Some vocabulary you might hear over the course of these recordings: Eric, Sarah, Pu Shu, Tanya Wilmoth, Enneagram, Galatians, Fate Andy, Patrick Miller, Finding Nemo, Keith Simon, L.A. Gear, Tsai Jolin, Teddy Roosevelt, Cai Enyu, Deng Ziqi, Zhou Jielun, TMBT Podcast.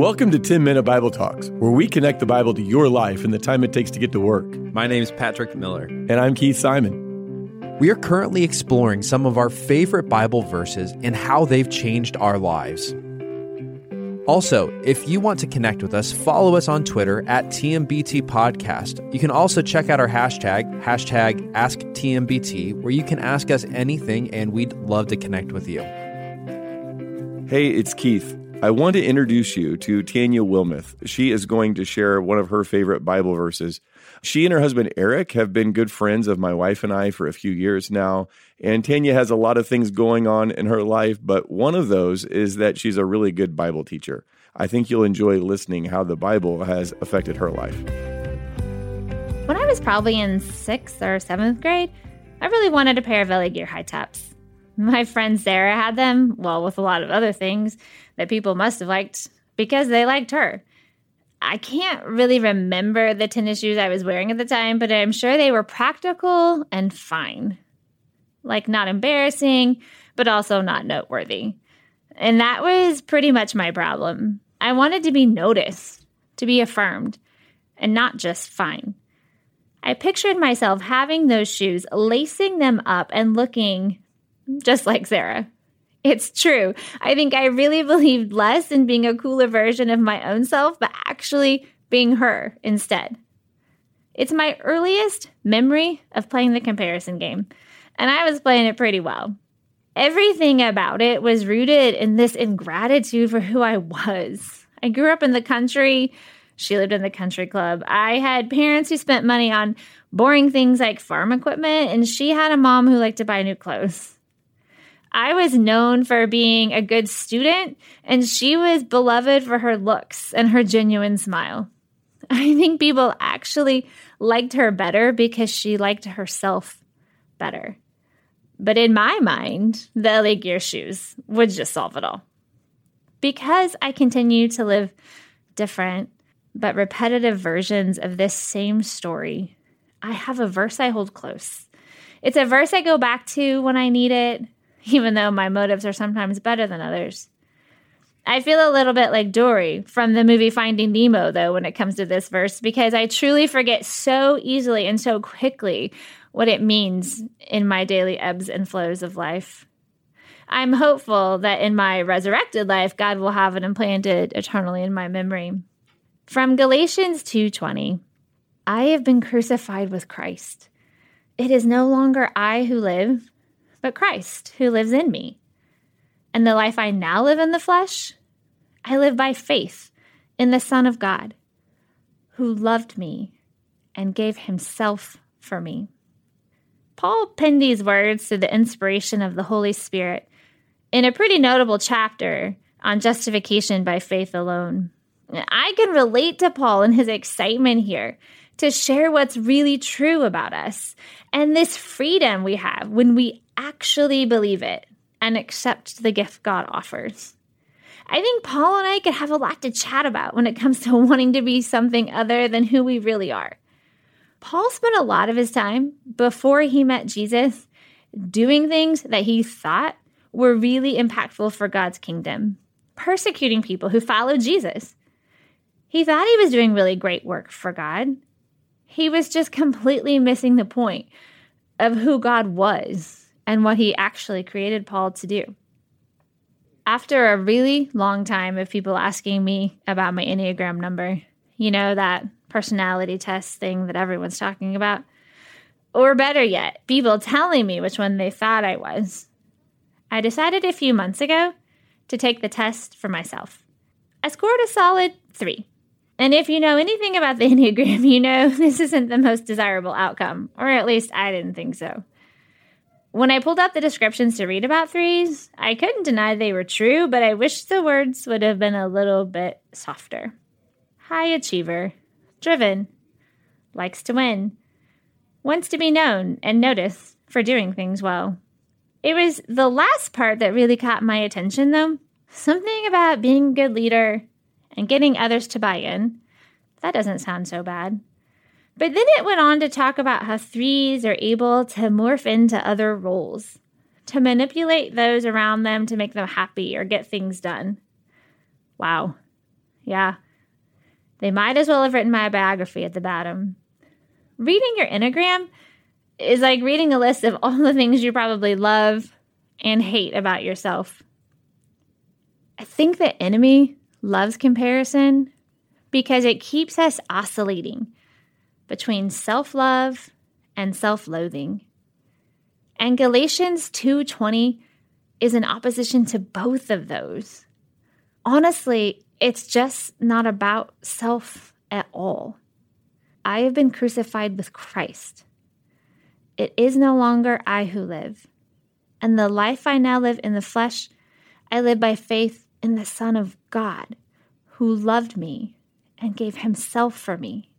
Welcome to 10 Minute Bible Talks, where we connect the Bible to your life and the time it takes to get to work. My name's Patrick Miller. And I'm Keith Simon. We are currently exploring some of our favorite Bible verses and how they've changed our lives. Also, if you want to connect with us, follow us on Twitter at TMBT Podcast. You can also check out our hashtag AskTMBT, where you can ask us anything and we'd love to connect with you. Hey, it's Keith. I want to introduce you to Tanya Wilmoth. She is going to share one of her favorite Bible verses. She and her husband, Eric, have been good friends of my wife and I for a few years now. And Tanya has a lot of things going on in her life, but one of those is that she's a really good Bible teacher. I think you'll enjoy listening how the Bible has affected her life. When I was probably in 6th or 7th grade, I really wanted a pair of L.A. Gear high tops. My friend Sarah had them, well, with a lot of other things that people must have liked because they liked her. I can't really remember the tennis shoes I was wearing at the time, but I'm sure they were practical and fine. Like, not embarrassing, but also not noteworthy. And that was pretty much my problem. I wanted to be noticed, to be affirmed, and not just fine. I pictured myself having those shoes, lacing them up, and looking just like Sarah. It's true. I think I really believed less in being a cooler version of my own self, but actually being her instead. It's my earliest memory of playing the comparison game, and I was playing it pretty well. Everything about it was rooted in this ingratitude for who I was. I grew up in the country. She lived in the country club. I had parents who spent money on boring things like farm equipment, and she had a mom who liked to buy new clothes. I was known for being a good student, and she was beloved for her looks and her genuine smile. I think people actually liked her better because she liked herself better. But in my mind, the L.A. Gear shoes would just solve it all. Because I continue to live different but repetitive versions of this same story, I have a verse I hold close. It's a verse I go back to when I need it, even though my motives are sometimes better than others. I feel a little bit like Dory from the movie Finding Nemo, though, when it comes to this verse, because I truly forget so easily and so quickly what it means in my daily ebbs and flows of life. I'm hopeful that in my resurrected life, God will have it implanted eternally in my memory. From Galatians 2:20, I have been crucified with Christ. It is no longer I who live, but Christ who lives in me. And the life I now live in the flesh, I live by faith in the Son of God, who loved me and gave himself for me. Paul penned these words through the inspiration of the Holy Spirit in a pretty notable chapter on justification by faith alone. I can relate to Paul and his excitement here to share what's really true about us and this freedom we have when we actually believe it and accept the gift God offers. I think Paul and I could have a lot to chat about when it comes to wanting to be something other than who we really are. Paul spent a lot of his time before he met Jesus doing things that he thought were really impactful for God's kingdom, persecuting people who followed Jesus. He thought he was doing really great work for God. He was just completely missing the point of who God was and what he actually created Paul to do. After a really long time of people asking me about my Enneagram number, you know, that personality test thing that everyone's talking about, or better yet, people telling me which one they thought I was, I decided a few months ago to take the test for myself. I scored a solid 3. And if you know anything about the Enneagram, you know this isn't the most desirable outcome, or at least I didn't think so. When I pulled up the descriptions to read about 3s, I couldn't deny they were true, but I wish the words would have been a little bit softer. High achiever, driven, likes to win, wants to be known and noticed for doing things well. It was the last part that really caught my attention, though. Something about being a good leader and getting others to buy in. That doesn't sound so bad. But then it went on to talk about how 3s are able to morph into other roles, to manipulate those around them to make them happy or get things done. Wow. Yeah. They might as well have written my biography at the bottom. Reading your Enneagram is like reading a list of all the things you probably love and hate about yourself. I think the enemy loves comparison because it keeps us oscillating between self-love and self-loathing. And Galatians 2:20 is in opposition to both of those. Honestly, it's just not about self at all. I have been crucified with Christ. It is no longer I who live. And the life I now live in the flesh, I live by faith in the Son of God, who loved me and gave himself for me.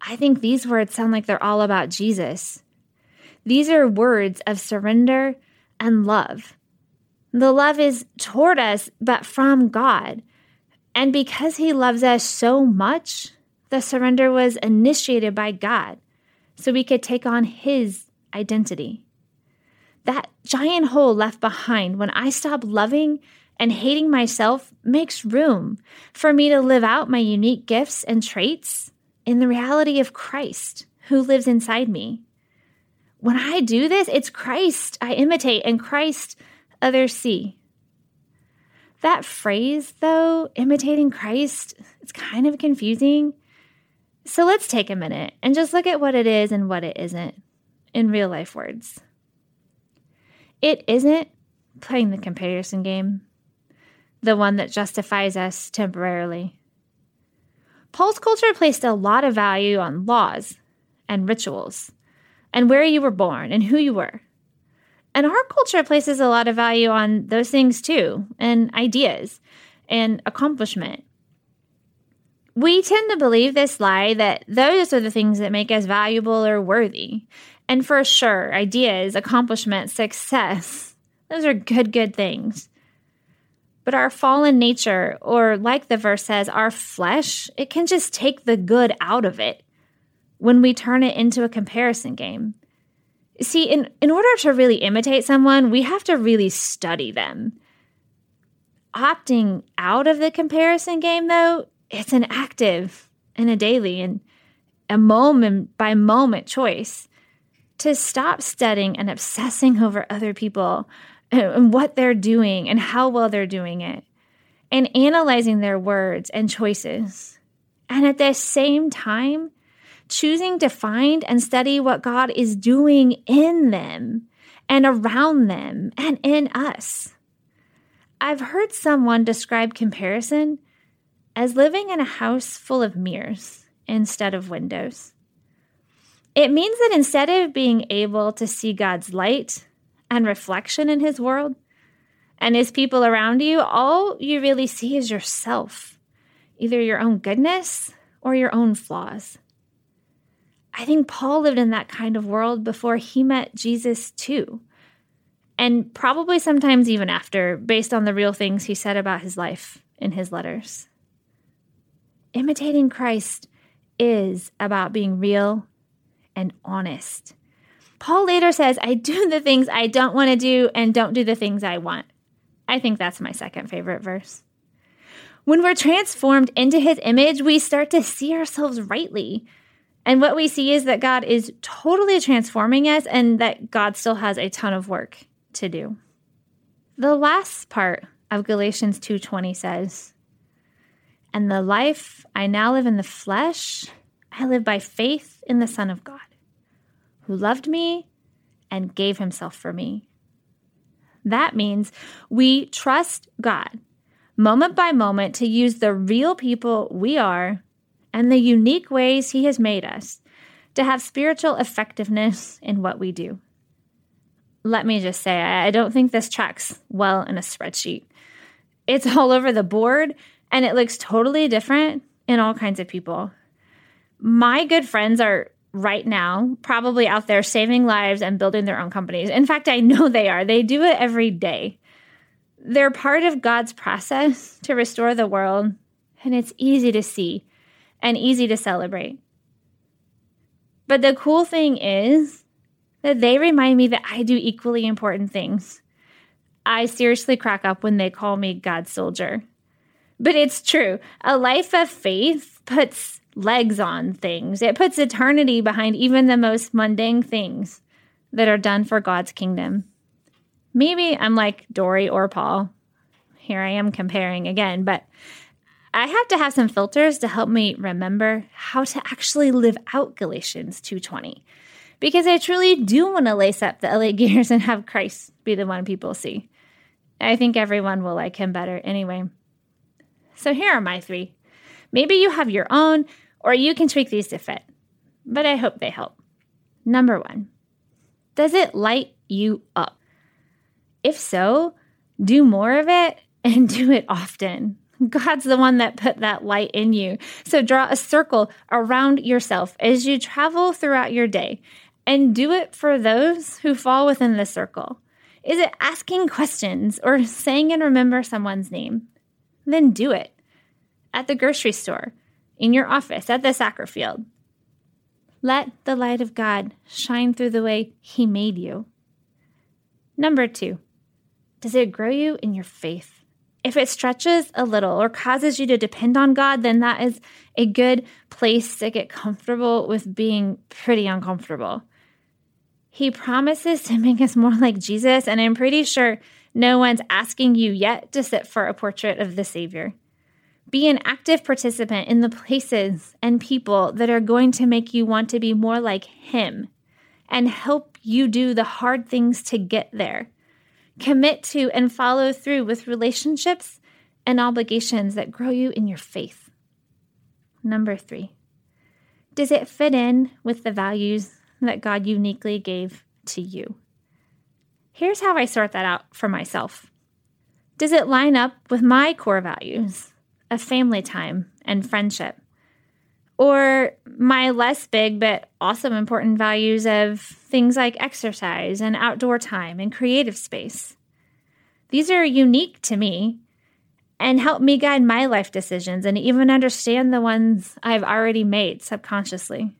I think these words sound like they're all about Jesus. These are words of surrender and love. The love is toward us, but from God. And because he loves us so much, the surrender was initiated by God so we could take on his identity. That giant hole left behind when I stop loving and hating myself makes room for me to live out my unique gifts and traits in the reality of Christ who lives inside me. When I do this, it's Christ I imitate and Christ others see. That phrase, though, imitating Christ, it's kind of confusing. So let's take a minute and just look at what it is and what it isn't in real life words. It isn't playing the comparison game, the one that justifies us temporarily. Paul's culture placed a lot of value on laws and rituals and where you were born and who you were. And our culture places a lot of value on those things too, and ideas and accomplishment. We tend to believe this lie that those are the things that make us valuable or worthy. And for sure, ideas, accomplishment, success, those are good things. But our fallen nature, or like the verse says, our flesh, it can just take the good out of it when we turn it into a comparison game. See, in order to really imitate someone, we have to really study them. Opting out of the comparison game, though, it's an active and a daily and a moment-by-moment choice to stop studying and obsessing over other people and what they're doing and how well they're doing it and analyzing their words and choices. And at the same time, choosing to find and study what God is doing in them and around them and in us. I've heard someone describe comparison as living in a house full of mirrors instead of windows. It means that instead of being able to see God's light and reflection in his world and his people around you, all you really see is yourself, either your own goodness or your own flaws. I think Paul lived in that kind of world before he met Jesus too, and probably sometimes even after, based on the real things he said about his life in his letters. Imitating Christ is about being real and honest. Paul later says, I do the things I don't want to do and don't do the things I want. I think that's my second favorite verse. When we're transformed into his image, we start to see ourselves rightly. And what we see is that God is totally transforming us and that God still has a ton of work to do. The last part of Galatians 2:20 says, and the life I now live in the flesh, I live by faith in the Son of God, who loved me and gave himself for me. That means we trust God moment by moment to use the real people we are and the unique ways he has made us to have spiritual effectiveness in what we do. Let me just say, I don't think this tracks well in a spreadsheet. It's all over the board, and it looks totally different in all kinds of people. My good friends are right now probably out there saving lives and building their own companies. In fact, I know they are. They do it every day. They're part of God's process to restore the world, and it's easy to see and easy to celebrate. But the cool thing is that they remind me that I do equally important things. I seriously crack up when they call me God's soldier But it's true. A life of faith puts legs on things. It puts eternity behind even the most mundane things that are done for God's kingdom. Maybe I'm like Dory or Paul. Here I am comparing again, but I have to have some filters to help me remember how to actually live out Galatians 2:20, because I truly do want to lace up the L.A. gears and have Christ be the one people see. I think everyone will like him better anyway. So here are my three. Maybe you have your own, or you can tweak these to fit, but I hope they help. Number one, does it light you up? If so, do more of it and do it often. God's the one that put that light in you. So draw a circle around yourself as you travel throughout your day and do it for those who fall within the circle. Is it asking questions or saying and remember someone's name? Then do it. At the grocery store, in your office, at the soccer field. Let the light of God shine through the way He made you. Number two, does it grow you in your faith? If it stretches a little or causes you to depend on God, then that is a good place to get comfortable with being pretty uncomfortable. He promises to make us more like Jesus, and I'm pretty sure no one's asking you yet to sit for a portrait of the Savior. Be an active participant in the places and people that are going to make you want to be more like Him and help you do the hard things to get there. Commit to and follow through with relationships and obligations that grow you in your faith. Number three, does it fit in with the values that God uniquely gave to you? Here's how I sort that out for myself. Does it line up with my core values of family time and friendship? Or my less big but also important values of things like exercise and outdoor time and creative space? These are unique to me and help me guide my life decisions and even understand the ones I've already made subconsciously.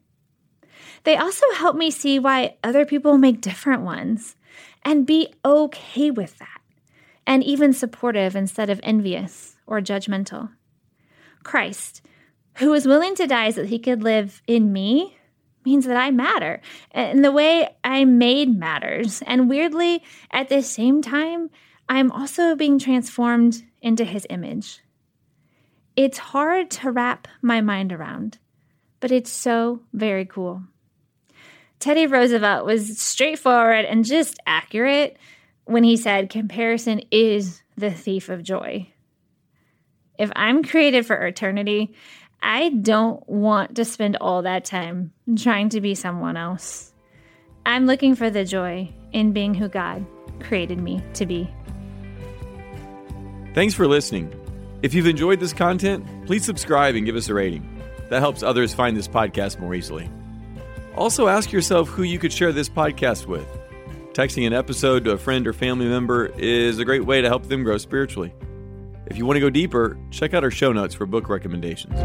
They also help me see why other people make different ones and be okay with that, and even supportive instead of envious or judgmental. Christ, who was willing to die so that He could live in me, means that I matter. And the way I'm made matters. And weirdly, at the same time, I'm also being transformed into His image. It's hard to wrap my mind around, but it's so very cool. Teddy Roosevelt was straightforward and just accurate when he said, "Comparison is the thief of joy." If I'm created for eternity, I don't want to spend all that time trying to be someone else. I'm looking for the joy in being who God created me to be. Thanks for listening. If you've enjoyed this content, please subscribe and give us a rating. That helps others find this podcast more easily. Also, ask yourself who you could share this podcast with. Texting an episode to a friend or family member is a great way to help them grow spiritually. If you want to go deeper, check out our show notes for book recommendations.